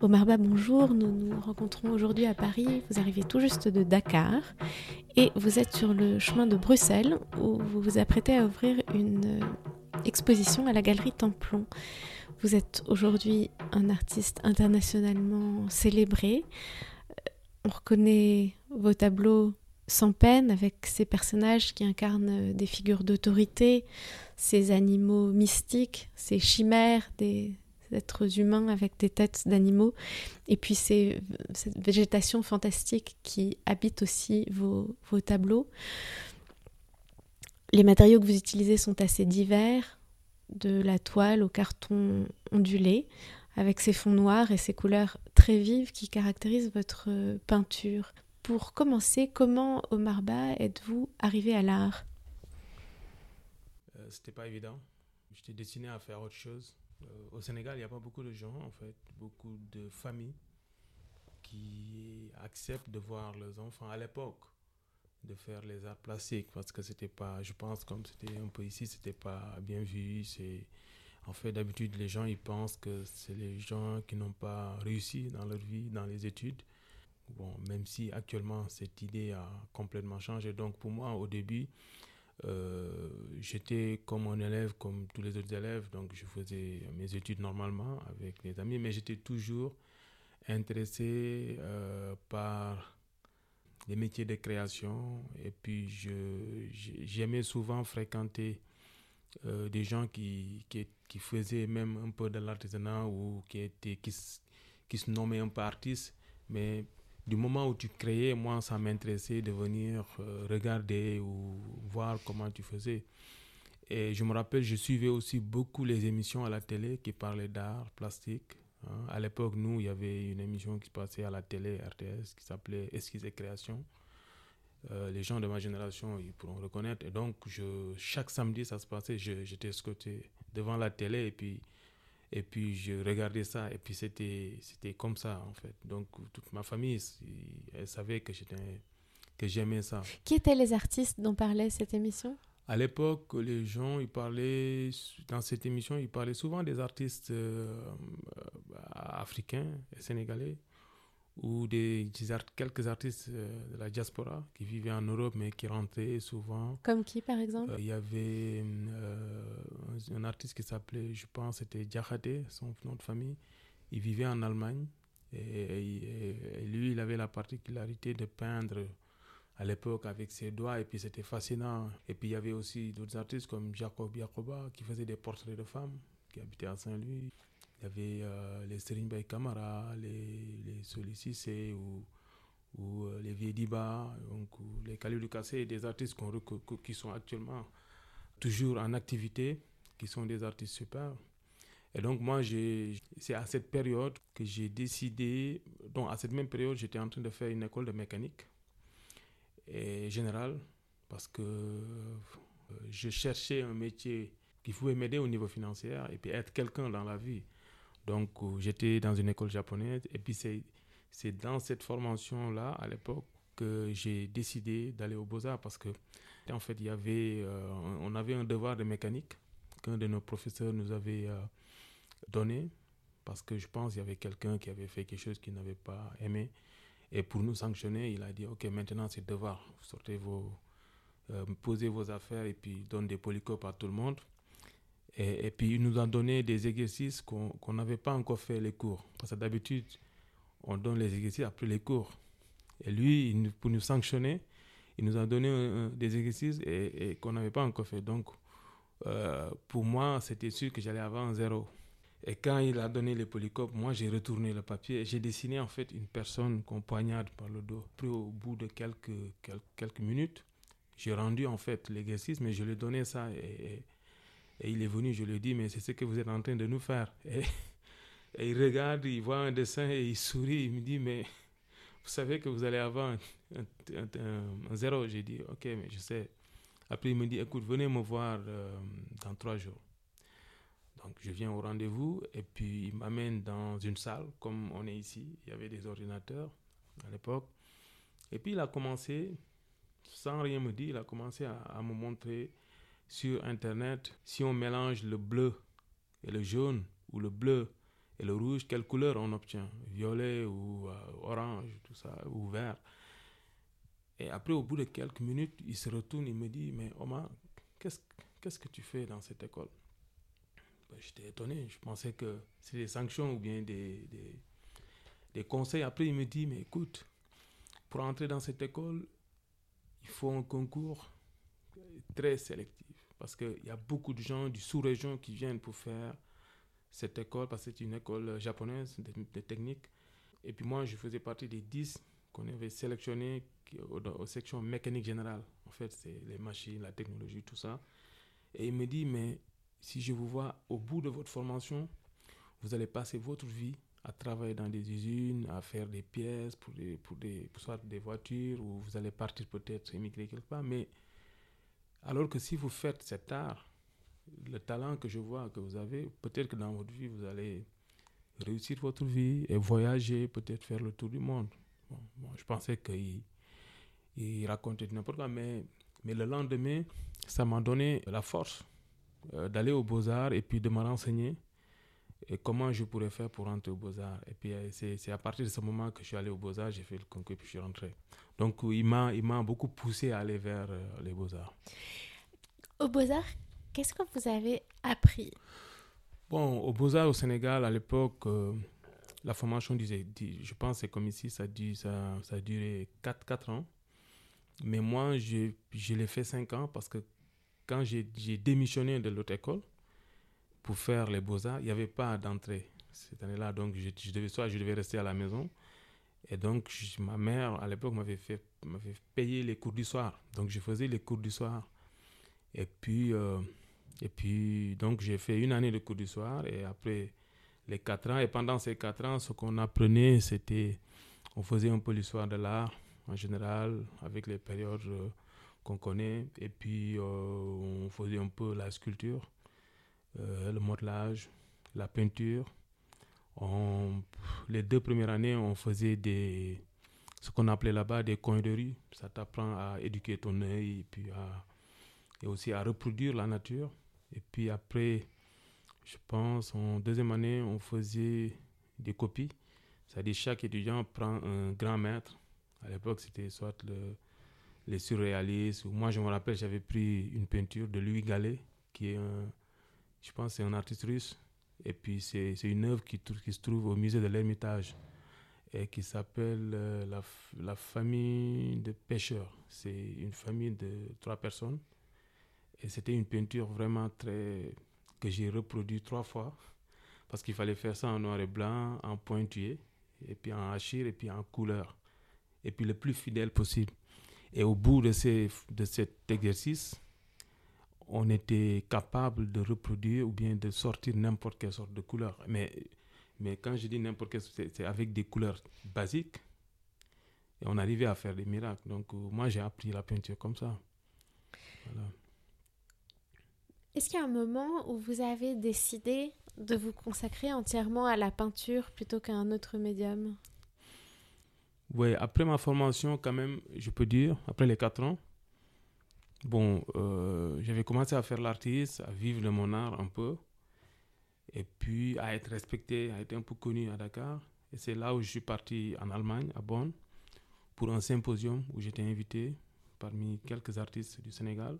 Omar Ba, bonjour, nous nous rencontrons aujourd'hui à Paris, vous arrivez tout juste de Dakar et vous êtes sur le chemin de Bruxelles où vous vous apprêtez à ouvrir une exposition à la Galerie Templon. Vous êtes aujourd'hui un artiste internationalement célébré, on reconnaît vos tableaux sans peine, avec ces personnages qui incarnent des figures d'autorité, ces animaux mystiques, ces chimères, des êtres humains avec des têtes d'animaux, et puis cette végétation fantastique qui habite aussi vos tableaux. Les matériaux que vous utilisez sont assez divers, de la toile au carton ondulé, avec ces fonds noirs et ces couleurs très vives qui caractérisent votre peinture. Pour commencer, comment, Omar Ba, êtes-vous arrivé à l'art ? C'était pas évident. J'étais destiné à faire autre chose. Au Sénégal, il n'y a pas beaucoup de gens, en fait, beaucoup de familles qui acceptent de voir leurs enfants à l'époque de faire les arts plastiques parce que c'était pas, je pense, comme c'était un peu ici, c'était pas bien vu. En fait, d'habitude, les gens, ils pensent que c'est les gens qui n'ont pas réussi dans leur vie, dans les études. Bon, même si actuellement cette idée a complètement changé. Donc pour moi, au début, j'étais comme un élève, comme tous les autres élèves. Donc je faisais mes études normalement avec les amis, mais j'étais toujours intéressé par les métiers de création. Et puis j'aimais souvent fréquenter des gens qui faisaient même un peu de l'artisanat ou qui se nommaient un peu artistes, mais du moment où tu créais, moi, ça m'intéressait de venir regarder ou voir comment tu faisais. Et je me rappelle, je suivais aussi beaucoup les émissions à la télé qui parlaient d'art plastique. Hein. À l'époque, nous, il y avait une émission qui se passait à la télé, RTS, qui s'appelait Esquisse et Création. Les gens de ma génération, ils pourront reconnaître. Et donc, chaque samedi, ça se passait. J'étais scotché devant la télé et puis... je regardais ça, et puis c'était comme ça, en fait. Donc, toute ma famille, elle savait que j'aimais ça. Qui étaient les artistes dont parlait cette émission ? À l'époque, les gens, ils parlaient, dans cette émission, ils parlaient souvent des artistes africains et sénégalais, ou quelques artistes de la diaspora qui vivaient en Europe, mais qui rentraient souvent. Comme qui, par exemple ? Il y avait un artiste qui s'appelait, je pense, c'était Djakhate, son nom de famille. Il vivait en Allemagne et lui, il avait la particularité de peindre à l'époque avec ses doigts, et puis c'était fascinant. Et puis il y avait aussi d'autres artistes comme Jacob Biakoba qui faisait des portraits de femmes qui habitaient à Saint-Louis. Il y avait les Seringbei Kamara, les Solicicé ou les Viediba, ou les Kali Lukacé, des artistes qui sont actuellement toujours en activité, qui sont des artistes super. Et donc moi, c'est à cette période que j'ai décidé, donc à cette même période, j'étais en train de faire une école de mécanique et générale, parce que je cherchais un métier qui pouvait m'aider au niveau financier et puis être quelqu'un dans la vie. Donc, j'étais dans une école japonaise. Et puis, c'est dans cette formation-là, à l'époque, que j'ai décidé d'aller aux Beaux-Arts. Parce que, en fait, il y avait, on avait un devoir de mécanique qu'un de nos professeurs nous avait donné. Parce que je pense qu'il y avait quelqu'un qui avait fait quelque chose qu'il n'avait pas aimé. Et pour nous sanctionner, il a dit, OK, maintenant, c'est devoir. Sortez posez vos affaires et puis donnez des polycopes à tout le monde. Et puis, il nous a donné des exercices qu'on n'avait pas encore fait les cours. Parce que d'habitude, on donne les exercices après les cours. Et lui, pour nous sanctionner, il nous a donné des exercices et qu'on n'avait pas encore fait. Donc, pour moi, c'était sûr que j'allais avoir un zéro. Et quand il a donné les polycopes, moi, j'ai retourné le papier et j'ai dessiné en fait une personne qu'on poignarde par le dos. Puis, au bout de quelques minutes, j'ai rendu en fait l'exercice, mais je lui ai donné ça et il est venu, je lui ai dit, mais c'est ce que vous êtes en train de nous faire. Et il regarde, il voit un dessin et il sourit. Il me dit, mais vous savez que vous allez avoir un zéro. J'ai dit, OK, mais je sais. Après, il me dit, écoute, venez me voir dans 3 jours. Donc, je viens au rendez-vous et puis il m'amène dans une salle, comme on est ici. Il y avait des ordinateurs à l'époque. Et puis, il a commencé, sans rien me dire, il a commencé à me montrer sur Internet, si on mélange le bleu et le jaune, ou le bleu Et le rouge, quelle couleur on obtient? Violet ou orange, tout ça, ou vert. Et après, au bout de quelques minutes, il se retourne, il me dit, mais Omar, qu'est-ce que tu fais dans cette école? Ben, j'étais étonné, je pensais que c'était des sanctions ou bien des conseils. Après, il me dit, mais écoute, pour entrer dans cette école, il faut un concours très sélectif. Parce qu'il y a beaucoup de gens du sous-région qui viennent pour faire cette école, parce que c'est une école japonaise de technique. Et puis moi, je faisais partie des 10 qu'on avait sélectionnés aux sections mécanique générale. En fait, c'est les machines, la technologie, tout ça. Et il me dit, mais si je vous vois au bout de votre formation, vous allez passer votre vie à travailler dans des usines, à faire des pièces pour soit des voitures, ou vous allez partir peut-être émigrer quelque part. Mais alors que si vous faites cet art, le talent que je vois que vous avez, peut-être que dans votre vie, vous allez réussir votre vie et voyager, peut-être faire le tour du monde. Bon, je pensais qu'il racontait n'importe quoi, mais le lendemain, ça m'a donné la force d'aller aux Beaux-Arts et puis de me renseigner et comment je pourrais faire pour rentrer aux Beaux-Arts. Et puis c'est à partir de ce moment que je suis allé aux Beaux-Arts, j'ai fait le concours et puis je suis rentré. Donc il m'a beaucoup poussé à aller vers les Beaux-Arts. Aux Beaux-Arts, qu'est-ce que vous avez appris? Bon, aux Beaux-Arts au Sénégal, à l'époque, la formation disait, je pense que c'est comme ici, ça a duré 4 ans. Mais moi, je l'ai fait 5 ans parce que quand j'ai démissionné de l'autre école, pour faire les Beaux-Arts, il n'y avait pas d'entrée cette année-là. Donc, je devais rester à la maison. Et donc, ma mère, à l'époque, m'avait payer les cours du soir. Donc, je faisais les cours du soir. Et puis donc, j'ai fait une année de cours du soir. Et après les 4 ans, et pendant ces 4 ans, ce qu'on apprenait, c'était... On faisait un peu l'histoire de l'art, en général, avec les périodes qu'on connaît. Et puis, on faisait un peu la sculpture. Le modelage, la peinture. Les 2 premières années, on faisait ce qu'on appelait là-bas des coins de rue. Ça t'apprend à éduquer ton œil et puis et aussi à reproduire la nature. Et puis après, je pense, en 2e année, on faisait des copies. C'est-à-dire chaque étudiant prend un grand maître. À l'époque, c'était soit les surréalistes. Moi, je me rappelle, j'avais pris une peinture de Louis Gallet, qui est un... Je pense que c'est un artiste russe. Et puis, c'est une œuvre qui se trouve au musée de l'Ermitage et qui s'appelle La famille de pêcheurs. C'est une famille de 3 personnes. Et c'était une peinture vraiment que j'ai reproduite 3 fois parce qu'il fallait faire ça en noir et blanc, en pointillé, et puis en hachir, et puis en couleur. Et puis, le plus fidèle possible. Et au bout de cet exercice, on était capable de reproduire ou bien de sortir n'importe quelle sorte de couleur. Mais quand je dis n'importe quelle sorte, c'est avec des couleurs basiques. Et on arrivait à faire des miracles. Donc, moi, j'ai appris la peinture comme ça. Voilà. Est-ce qu'il y a un moment où vous avez décidé de vous consacrer entièrement à la peinture plutôt qu'à un autre médium? Oui, après ma formation, quand même, je peux dire, après les 4 ans, bon, j'avais commencé à faire l'artiste, à vivre de mon art un peu, et puis à être respecté, à être un peu connu à Dakar. Et c'est là où je suis parti en Allemagne, à Bonn, pour un symposium où j'étais invité parmi quelques artistes du Sénégal.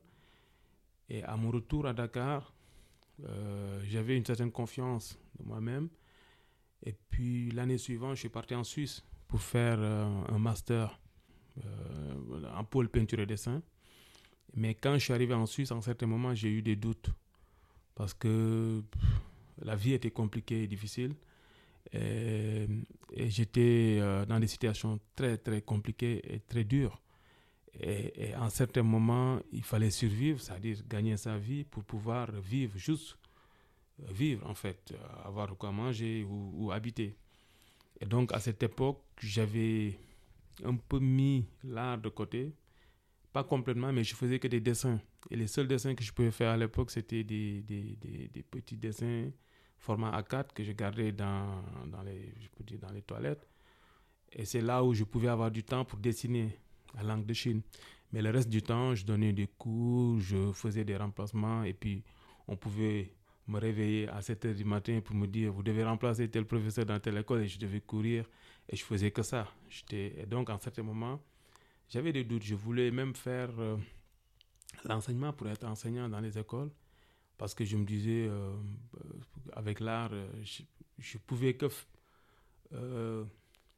Et à mon retour à Dakar, j'avais une certaine confiance de moi-même. Et puis l'année suivante, je suis parti en Suisse pour faire un master en pôle peinture et dessin. Mais quand je suis arrivé en Suisse, à un certain moment, j'ai eu des doutes parce que la vie était compliquée et difficile. Et j'étais dans des situations très, très compliquées et très dures. Et à un certain moment, il fallait survivre, c'est-à-dire gagner sa vie pour pouvoir vivre, juste vivre en fait, avoir quoi manger ou habiter. Et donc à cette époque, j'avais un peu mis l'art de côté. Pas complètement, mais je faisais que des dessins. Et les seuls dessins que je pouvais faire à l'époque, c'était des petits dessins format A4 que je gardais dans les toilettes. Et c'est là où je pouvais avoir du temps pour dessiner à l'encre de Chine. Mais le reste du temps, je donnais des cours, je faisais des remplacements. Et puis, on pouvait me réveiller à 7h du matin pour me dire vous devez remplacer tel professeur dans telle école, et je devais courir et je faisais que ça. Et donc à un certain moment, j'avais des doutes. Je voulais même faire l'enseignement pour être enseignant dans les écoles, parce que je me disais avec l'art, je pouvais que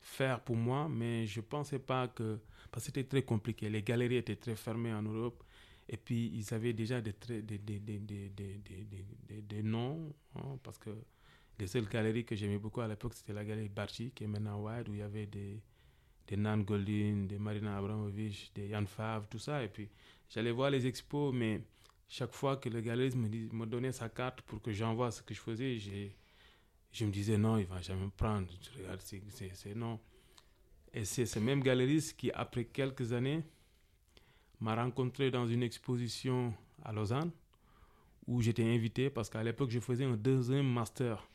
faire pour moi, mais je ne pensais pas que... Parce que c'était très compliqué. Les galeries étaient très fermées en Europe. Et puis, ils avaient déjà des noms, hein, parce que les seules galeries que j'aimais beaucoup à l'époque, c'était la galerie Barchi, qui est maintenant Wide, où il y avait des Nan Goldin, des Marina Abramovic, des Yan Fav, tout ça. Et puis, j'allais voir les expos, mais chaque fois que le galeriste me donnait sa carte pour que j'envoie ce que je faisais, je me disais non, il ne va jamais me prendre. Je regarde, c'est non. Et c'est ce même galeriste qui, après quelques années, m'a rencontré dans une exposition à Lausanne où j'étais invité, parce qu'à l'époque, je faisais un deuxième master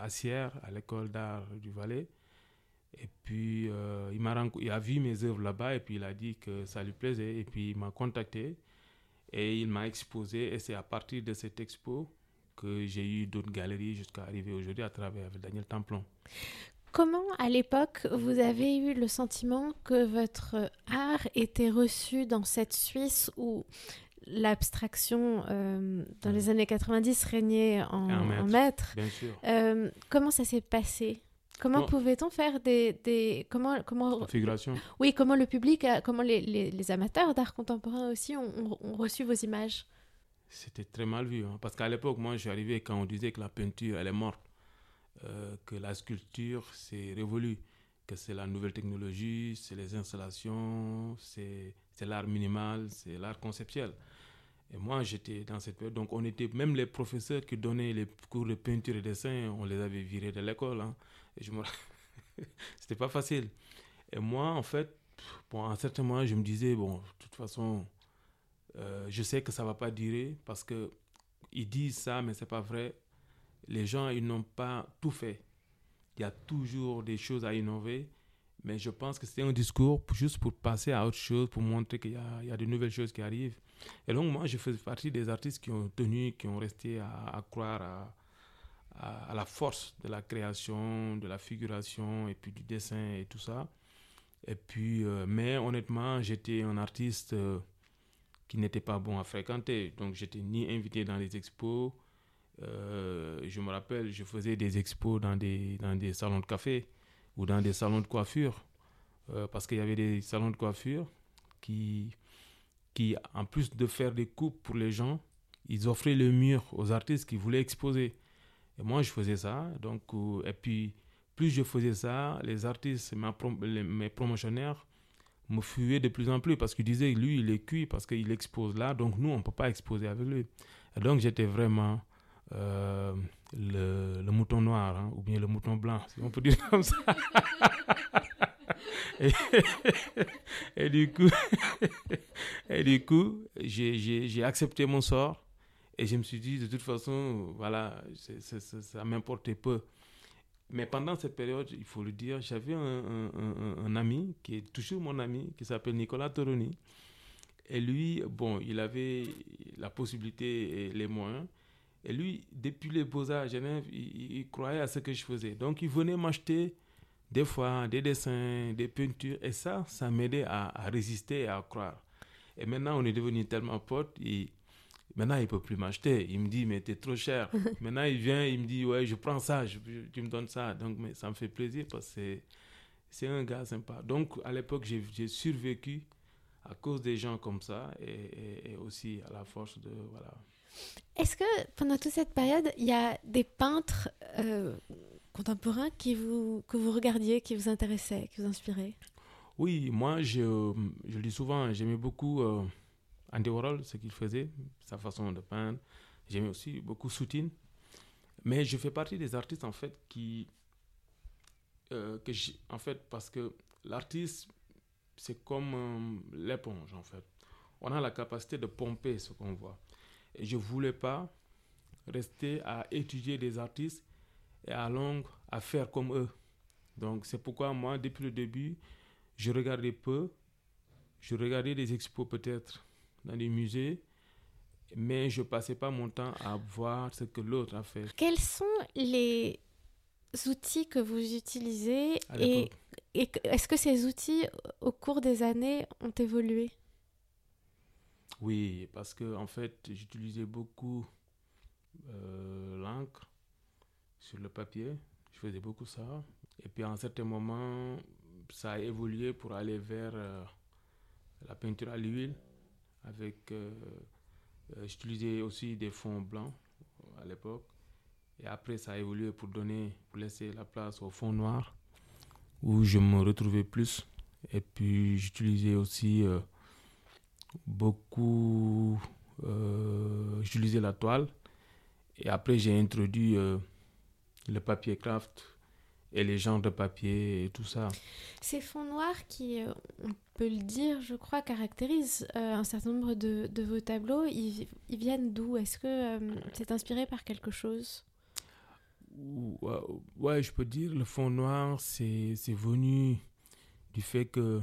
à Sierre, à l'école d'art du Valais. Et puis, il a vu mes œuvres là-bas et puis il a dit que ça lui plaisait. Et puis, il m'a contacté et il m'a exposé. Et c'est à partir de cette expo que j'ai eu d'autres galeries jusqu'à arriver aujourd'hui à travailler avec Daniel Templon. Comment, à l'époque, vous avez eu le sentiment que votre art était reçu dans cette Suisse où l'abstraction, dans les années 90, régnait en maître? Bien sûr. Comment ça s'est passé? Comment pouvait-on faire des configurations? Oui, comment le public, comment les amateurs d'art contemporain aussi ont reçu vos images? C'était très mal vu, hein, parce qu'à l'époque, moi, j'arrivais quand on disait que la peinture, elle est morte. Que la sculpture s'est révolue, que c'est la nouvelle technologie, c'est les installations, c'est l'art minimal, c'est l'art conceptuel. Et moi, j'étais dans cette période. Donc, on était, même les professeurs qui donnaient les cours de peinture et dessin, on les avait virés de l'école. Hein. Et c'était pas facile. Et moi, en fait, à un certain moment, je me disais, de toute façon, je sais que ça va pas durer, parce que ils disent ça, mais c'est pas vrai. Les gens, ils n'ont pas tout fait. Il y a toujours des choses à innover, mais je pense que c'était un discours juste pour passer à autre chose, pour montrer qu'il y a de nouvelles choses qui arrivent. Et donc, moi, je fais partie des artistes qui ont resté à croire à la force de la création, de la figuration, et puis du dessin et tout ça. Et puis, mais honnêtement, j'étais un artiste qui n'était pas bon à fréquenter. Donc, j'étais ni invité dans les expos. Je me rappelle, je faisais des expos dans des salons de café ou dans des salons de coiffure, parce qu'il y avait des salons de coiffure qui, en plus de faire des coupes pour les gens, ils offraient le mur aux artistes qui voulaient exposer. Et moi, je faisais ça. Donc, et puis, plus je faisais ça, les artistes, mes promotionnaires, me fuyaient de plus en plus, parce qu'ils disaient, lui, il est cuit parce qu'il expose là, donc nous, on ne peut pas exposer avec lui. Et donc, j'étais vraiment... le mouton noir, hein, ou bien le mouton blanc, si on peut dire comme ça. et du coup j'ai accepté mon sort, et je me suis dit, de toute façon, voilà, ça m'importait peu. Mais pendant cette période, il faut le dire, j'avais un ami qui est toujours mon ami, qui s'appelle Nicolas Toroni, et lui, il avait la possibilité et les moyens. Et lui, depuis les Beaux-Arts à Genève, il croyait à ce que je faisais. Donc, il venait m'acheter des fois des dessins, des peintures. Et ça m'aidait à résister et à croire. Et maintenant, on est devenus tellement potes. Maintenant, il ne peut plus m'acheter. Il me dit, mais t'es trop cher. Maintenant, il vient, il me dit, ouais, je prends ça, tu me donnes ça. Donc, mais ça me fait plaisir, parce que c'est un gars sympa. Donc, à l'époque, j'ai survécu à cause des gens comme ça, et aussi à la force de... Voilà. Est-ce que pendant toute cette période, il y a des peintres contemporains que vous regardiez, qui vous intéressaient, qui vous inspiraient? Oui, moi, je le dis souvent, j'aimais beaucoup Andy Warhol, ce qu'il faisait, sa façon de peindre. J'aimais aussi beaucoup Soutine. Mais je fais partie des artistes, en fait, parce que l'artiste, c'est comme l'éponge, en fait. On a la capacité de pomper ce qu'on voit. Et je ne voulais pas rester à étudier des artistes et à longue à faire comme eux. Donc, c'est pourquoi moi, depuis le début, je regardais peu. Je regardais des expos peut-être dans des musées. mais je passais pas mon temps à voir ce que l'autre a fait. Quels sont les outils que vous utilisez et est-ce que ces outils, au cours des années, ont évolué ? Oui, parce que en fait, j'utilisais beaucoup l'encre sur le papier. Je faisais beaucoup ça. Et puis, à un certain moment, ça a évolué pour aller vers la peinture à l'huile. J'utilisais aussi des fonds blancs à l'époque. Et après, ça a évolué pour laisser la place au fond noir, où je me retrouvais plus. Et puis, j'utilisais aussi beaucoup... j'utilisais la toile. Et après, j'ai introduit le papier craft et les genres de papier et tout ça. Ces fonds noirs qui, on peut le dire, je crois, caractérisent un certain nombre de vos tableaux, ils viennent d'où ? Est-ce que c'est inspiré par quelque chose ? Ouais, je peux dire, le fond noir, c'est venu du fait que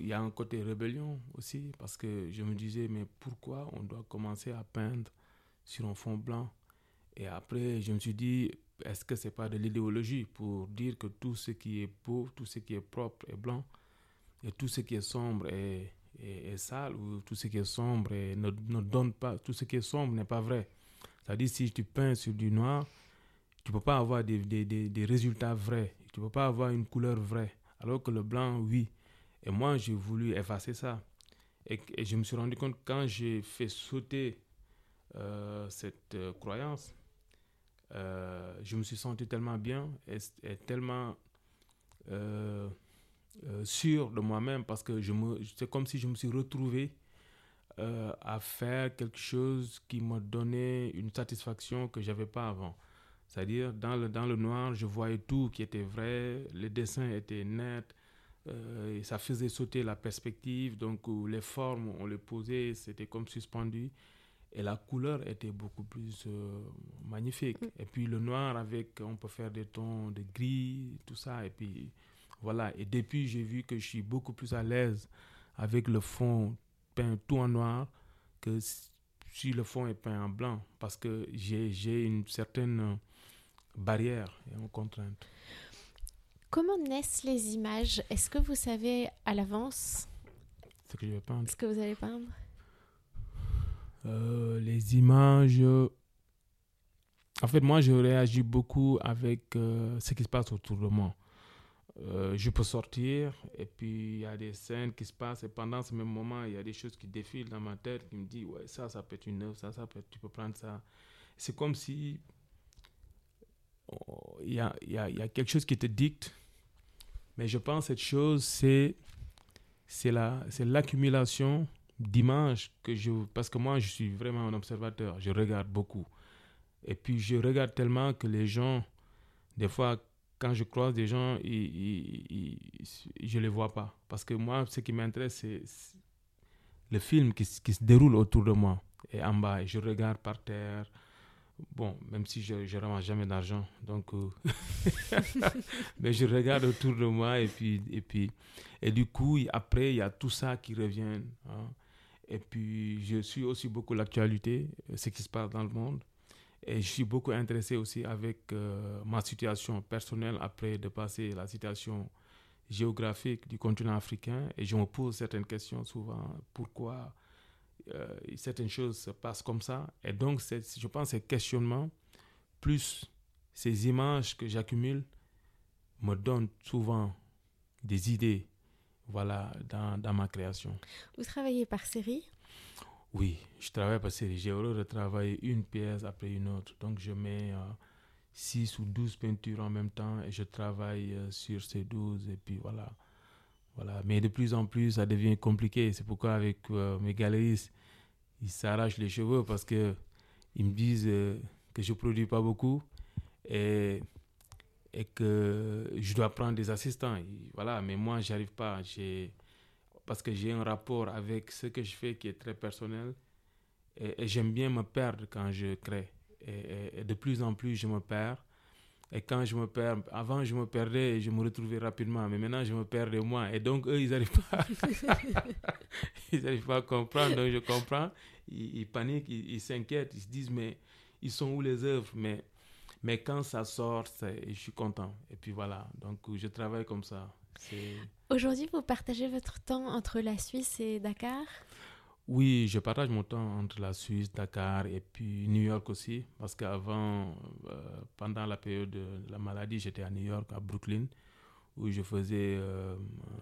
y a un côté rébellion aussi, parce que je me disais, mais pourquoi on doit commencer à peindre sur un fond blanc ? Et après, je me suis dit, est-ce que ce n'est pas de l'idéologie pour dire que tout ce qui est beau, tout ce qui est propre est blanc, et tout ce qui est sombre est sale, ou tout ce qui est sombre ne donne pas, tout ce qui est sombre n'est pas vrai. C'est-à-dire, si tu peins sur du noir, tu ne peux pas avoir des résultats vrais, tu ne peux pas avoir une couleur vraie, alors que le blanc, oui. Et moi, j'ai voulu effacer ça. Et je me suis rendu compte, quand j'ai fait sauter cette croyance, je me suis senti tellement bien et tellement sûr de moi-même, parce que c'est comme si je me suis retrouvé à faire quelque chose qui m'a donné une satisfaction que je n'avais pas avant. C'est-à-dire, dans le noir, je voyais tout qui était vrai, les dessins étaient nets, et ça faisait sauter la perspective, donc les formes, on les posait, c'était comme suspendu. Et la couleur était beaucoup plus magnifique. Et puis le noir, on peut faire des tons de gris, tout ça. Et puis voilà. Et depuis, j'ai vu que je suis beaucoup plus à l'aise avec le fond peint tout en noir que si le fond est peint en blanc. Parce que j'ai une certaine barrière et une contrainte. Comment naissent les images ? Est-ce que vous savez à l'avance ce que je vais peindre ? Ce que vous allez peindre ? Les images... En fait, moi, je réagis beaucoup avec ce qui se passe autour de moi. Je peux sortir, et puis il y a des scènes qui se passent, et pendant ce même moment, il y a des choses qui défilent dans ma tête, qui me disent, ouais, ça peut être une œuvre, ça peut être... Tu peux prendre ça. C'est comme si... Il y a quelque chose qui te dicte, mais je pense que cette chose, c'est l'accumulation d'images parce que moi, je suis vraiment un observateur. Je regarde beaucoup. Et puis, je regarde tellement que les gens... Des fois, quand je croise des gens, je ne les vois pas. Parce que moi, ce qui m'intéresse, c'est le film qui se déroule autour de moi. Et en bas, je regarde par terre. Bon, même si je ne ramasse jamais d'argent. Donc, mais je regarde autour de moi. Et du coup, après, il y a tout ça qui revient. Hein. Et puis, je suis aussi beaucoup l'actualité, ce qui se passe dans le monde. Et je suis beaucoup intéressé aussi avec ma situation personnelle après de passer la situation géographique du continent africain. Et je me pose certaines questions souvent. Pourquoi certaines choses se passent comme ça? Et donc, je pense que ces questionnements, plus ces images que j'accumule, me donnent souvent des idées. Voilà, dans ma création. Vous travaillez par série ? Oui, je travaille par série. J'ai horreur de travailler une pièce après une autre. Donc, je mets 6 ou 12 peintures en même temps et je travaille sur ces 12. Et puis, voilà. Mais de plus en plus, ça devient compliqué. C'est pourquoi avec mes galeristes, ils s'arrachent les cheveux parce qu'ils me disent que je ne produis pas beaucoup. Et que je dois prendre des assistants. Voilà, mais moi, je n'y arrive pas. Parce que j'ai un rapport avec ce que je fais qui est très personnel. Et j'aime bien me perdre quand je crée. Et de plus en plus, je me perds. Et quand je me perds, avant je me perdais et je me retrouvais rapidement, mais maintenant je me perds de moi. Et donc eux, ils n'arrivent pas, ils n'arrivent pas à comprendre, donc je comprends. Ils paniquent, ils s'inquiètent, ils se disent, mais ils sont où les œuvres? Mais quand ça sort, je suis content. Et puis voilà, donc je travaille comme ça. C'est... Aujourd'hui, vous partagez votre temps entre la Suisse et Dakar? Oui, je partage mon temps entre la Suisse, Dakar et puis New York aussi. Parce qu'avant, pendant la période de la maladie, j'étais à New York, à Brooklyn, où je faisais...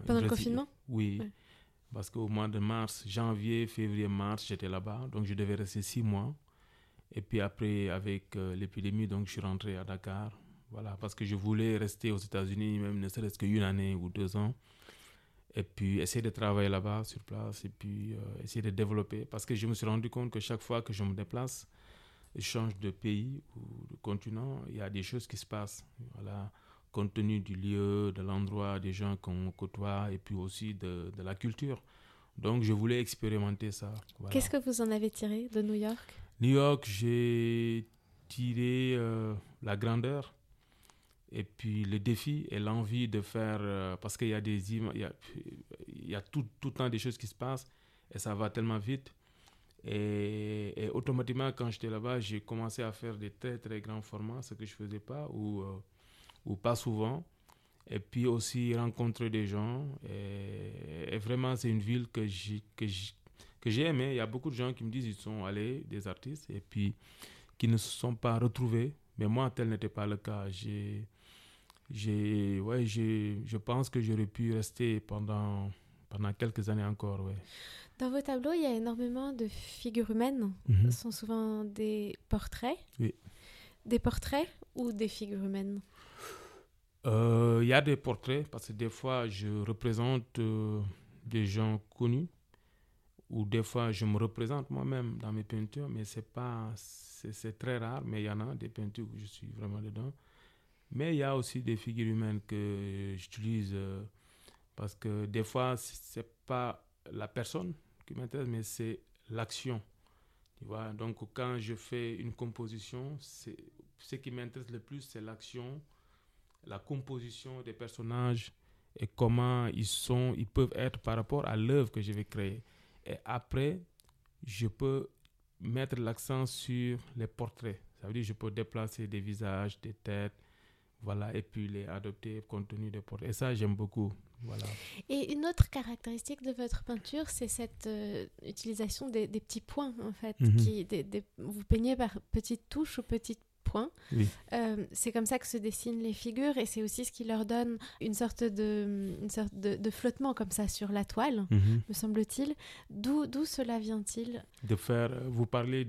pendant le confinement? Oui, ouais. Parce qu'au mois de mars, janvier, février, mars, j'étais là-bas. Donc, je devais rester 6 mois. Et puis après, avec l'épidémie, donc, je suis rentré à Dakar. Voilà, parce que je voulais rester aux États-Unis, même ne serait-ce qu'une année ou 2 ans. Et puis, essayer de travailler là-bas, sur place, et puis essayer de développer. Parce que je me suis rendu compte que chaque fois que je me déplace, je change de pays ou de continent, il y a des choses qui se passent. Voilà, compte tenu du lieu, de l'endroit, des gens qu'on côtoie, et puis aussi de la culture. Donc, je voulais expérimenter ça. Voilà. Qu'est-ce que vous en avez tiré de New York? New York, j'ai tiré la grandeur. Et puis le défi et l'envie de faire, parce qu'il y a il y a tout le temps des choses qui se passent et ça va tellement vite. Et automatiquement, quand j'étais là-bas, j'ai commencé à faire des très, très grands formats, ce que je ne faisais pas ou pas souvent. Et puis aussi rencontrer des gens. Et vraiment, c'est une ville que j'ai aimée. Il y a beaucoup de gens qui me disent qu'ils sont allés, des artistes, et puis qui ne se sont pas retrouvés. Mais moi, tel n'était pas le cas. Je pense que j'aurais pu rester pendant quelques années encore. Ouais. Dans vos tableaux, il y a énormément de figures humaines. Mm-hmm. Ce sont souvent des portraits. Oui. Des portraits ou des figures humaines? Il y a des portraits, parce que des fois, je représente des gens connus, ou des fois, je me représente moi-même dans mes peintures, mais c'est pas... C'est très rare, mais il y en a des peintures où je suis vraiment dedans. Mais il y a aussi des figures humaines que j'utilise parce que des fois, ce n'est pas la personne qui m'intéresse, mais c'est l'action. Tu vois? Donc, quand je fais une composition, ce qui m'intéresse le plus, c'est l'action, la composition des personnages et comment ils peuvent être par rapport à l'œuvre que je vais créer. Et après, je peux mettre l'accent sur les portraits. Ça veut dire que je peux déplacer des visages, des têtes, voilà, et puis les adopter compte tenu des portraits. Et ça, j'aime beaucoup. Voilà. Et une autre caractéristique de votre peinture, c'est cette utilisation des petits points, en fait. Mm-hmm. Vous peignez par petites touches ou petites points. Oui. C'est comme ça que se dessinent les figures et c'est aussi ce qui leur donne une sorte de flottement comme ça sur la toile, mm-hmm. me semble-t-il. D'où cela vient-il? Vous parlez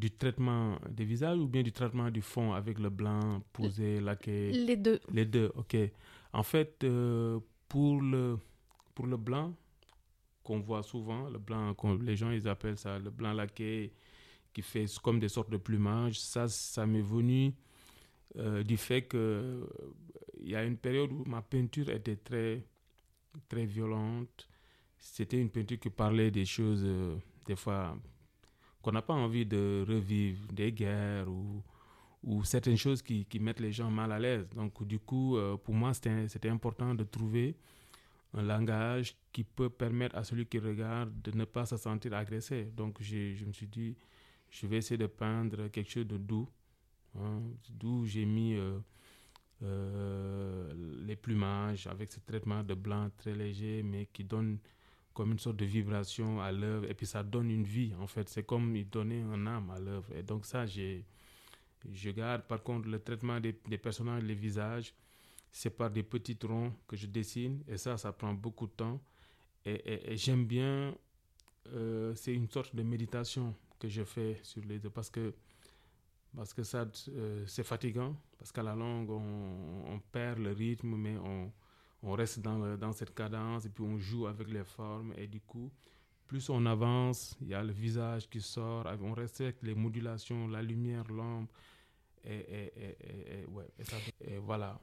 du traitement des visages ou bien du traitement du fond avec le blanc, posé, laqué? Les deux, ok. En fait, pour le blanc, qu'on voit souvent, le blanc, les gens ils appellent ça le blanc laqué, qui fait comme des sortes de plumages, ça m'est venu du fait que il y a une période où ma peinture était très, très violente. C'était une peinture qui parlait des choses, des fois, qu'on n'a pas envie de revivre, des guerres ou certaines choses qui mettent les gens mal à l'aise. Donc, du coup, pour moi, c'était important de trouver un langage qui peut permettre à celui qui regarde de ne pas se sentir agressé. Donc, je me suis dit... Je vais essayer de peindre quelque chose de doux, hein, d'où j'ai mis les plumages avec ce traitement de blanc très léger, mais qui donne comme une sorte de vibration à l'œuvre. Et puis ça donne une vie, en fait. C'est comme il donnait une âme à l'œuvre. Et donc ça, je garde. Par contre, le traitement des personnages, les visages, c'est par des petits ronds que je dessine. Et ça prend beaucoup de temps. Et j'aime bien... c'est une sorte de méditation que je fais sur les deux parce que ça c'est fatigant parce qu'à la longue on perd le rythme mais on reste dans cette cadence et puis on joue avec les formes et du coup plus on avance il y a le visage qui sort on reste avec les modulations la lumière l'ombre et voilà.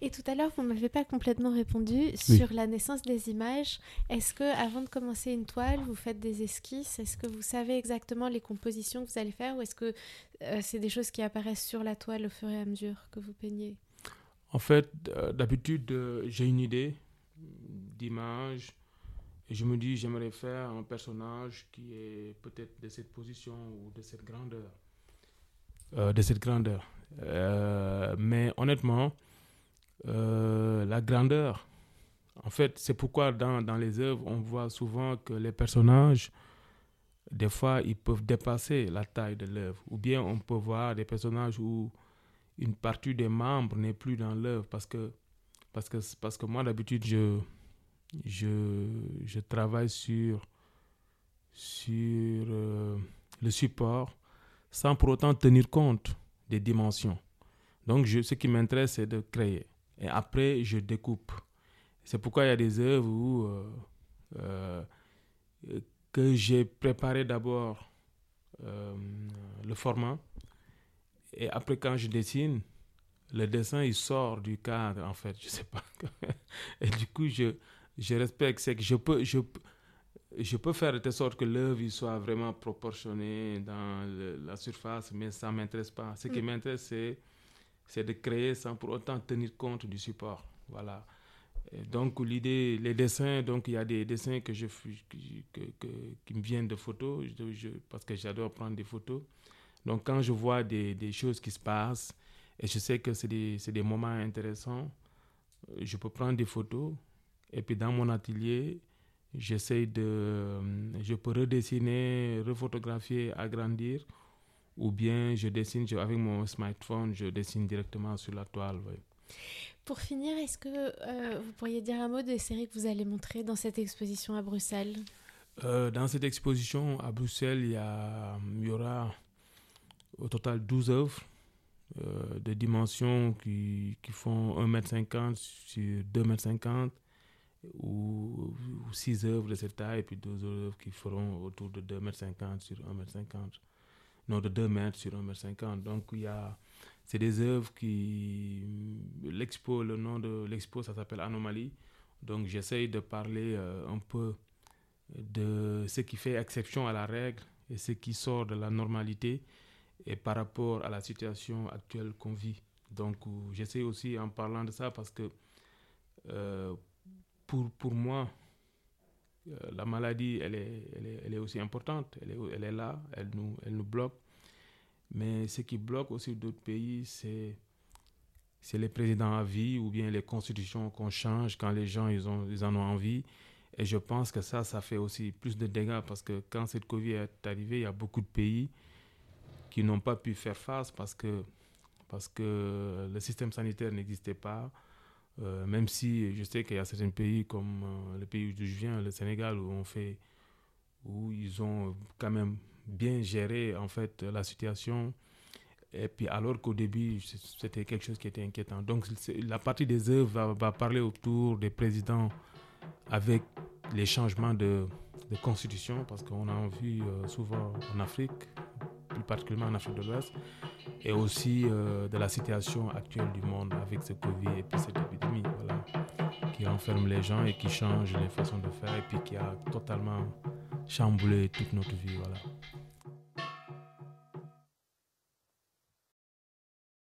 Et tout à l'heure, vous ne m'avez pas complètement répondu sur la naissance des images. Est-ce que, avant de commencer une toile, vous faites des esquisses? Est-ce que vous savez exactement les compositions que vous allez faire? Ou est-ce que C'est des choses qui apparaissent sur la toile au fur et à mesure que vous peignez? En fait, d'habitude, j'ai une idée d'image et je me dis j'aimerais faire un personnage qui est peut-être de cette position ou de cette grandeur. Mais honnêtement, la grandeur, en fait, c'est pourquoi dans les œuvres, on voit souvent que les personnages, des fois, ils peuvent dépasser la taille de l'œuvre. Ou bien on peut voir des personnages où une partie des membres n'est plus dans l'œuvre parce que moi, d'habitude, je travaille sur le support sans pour autant tenir compte des dimensions. Donc, ce qui m'intéresse, c'est de créer. Et après, je découpe. C'est pourquoi il y a des œuvres que j'ai préparé d'abord le format. Et après, quand je dessine, le dessin, il sort du cadre, en fait. Je sais pas. Et du coup, je respecte. C'est que je peux faire de telle sorte que l'œuvre soit vraiment proportionnée dans la surface, mais ça ne m'intéresse pas. Ce qui m'intéresse, c'est de créer sans pour autant tenir compte du support. Voilà. Et donc, l'idée, les dessins, donc il y a des dessins qui me viennent de photos, parce que j'adore prendre des photos. Donc, quand je vois des choses qui se passent, et je sais que c'est des moments intéressants, je peux prendre des photos. Et puis, dans mon atelier, je peux redessiner, rephotographier, agrandir, ou bien je dessine avec mon smartphone, je dessine directement sur la toile. Oui. Pour finir, est-ce que vous pourriez dire un mot des séries que vous allez montrer dans cette exposition à Bruxelles? Dans cette exposition à Bruxelles, il y aura au total 12 œuvres de dimensions qui font 1,50 m sur 2,50 m ou 6 œuvres de cette taille et puis 2 œuvres qui feront autour de 2,50 m sur 1,50 m. Non, de 2 mètres sur 1,50 m. Donc, c'est des œuvres qui... L'expo, le nom de l'expo, ça s'appelle Anomalie. Donc, j'essaye de parler un peu de ce qui fait exception à la règle et ce qui sort de la normalité et par rapport à la situation actuelle qu'on vit. Donc, j'essaie aussi en parlant de ça parce que pour moi, la maladie, elle est aussi importante, elle est là, elle nous bloque. Mais ce qui bloque aussi d'autres pays, c'est les présidents à vie ou bien les constitutions qu'on change quand les gens ils en ont envie. Et je pense que ça fait aussi plus de dégâts parce que quand cette Covid est arrivée, il y a beaucoup de pays qui n'ont pas pu faire face parce que le système sanitaire n'existait pas. Même si je sais qu'il y a certains pays comme le pays d'où je viens, le Sénégal, où ils ont quand même bien géré en fait la situation. Et puis alors qu'au début, c'était quelque chose qui était inquiétant. Donc la partie des œuvres va parler autour des présidents avec les changements de constitution, parce qu'on a vu souvent en Afrique, plus particulièrement en Afrique de l'Ouest, et aussi de la situation actuelle du monde avec ce Covid et puis cette épidémie, voilà, qui enferme les gens et qui change les façons de faire et puis qui a totalement chamboulé toute notre vie. Voilà.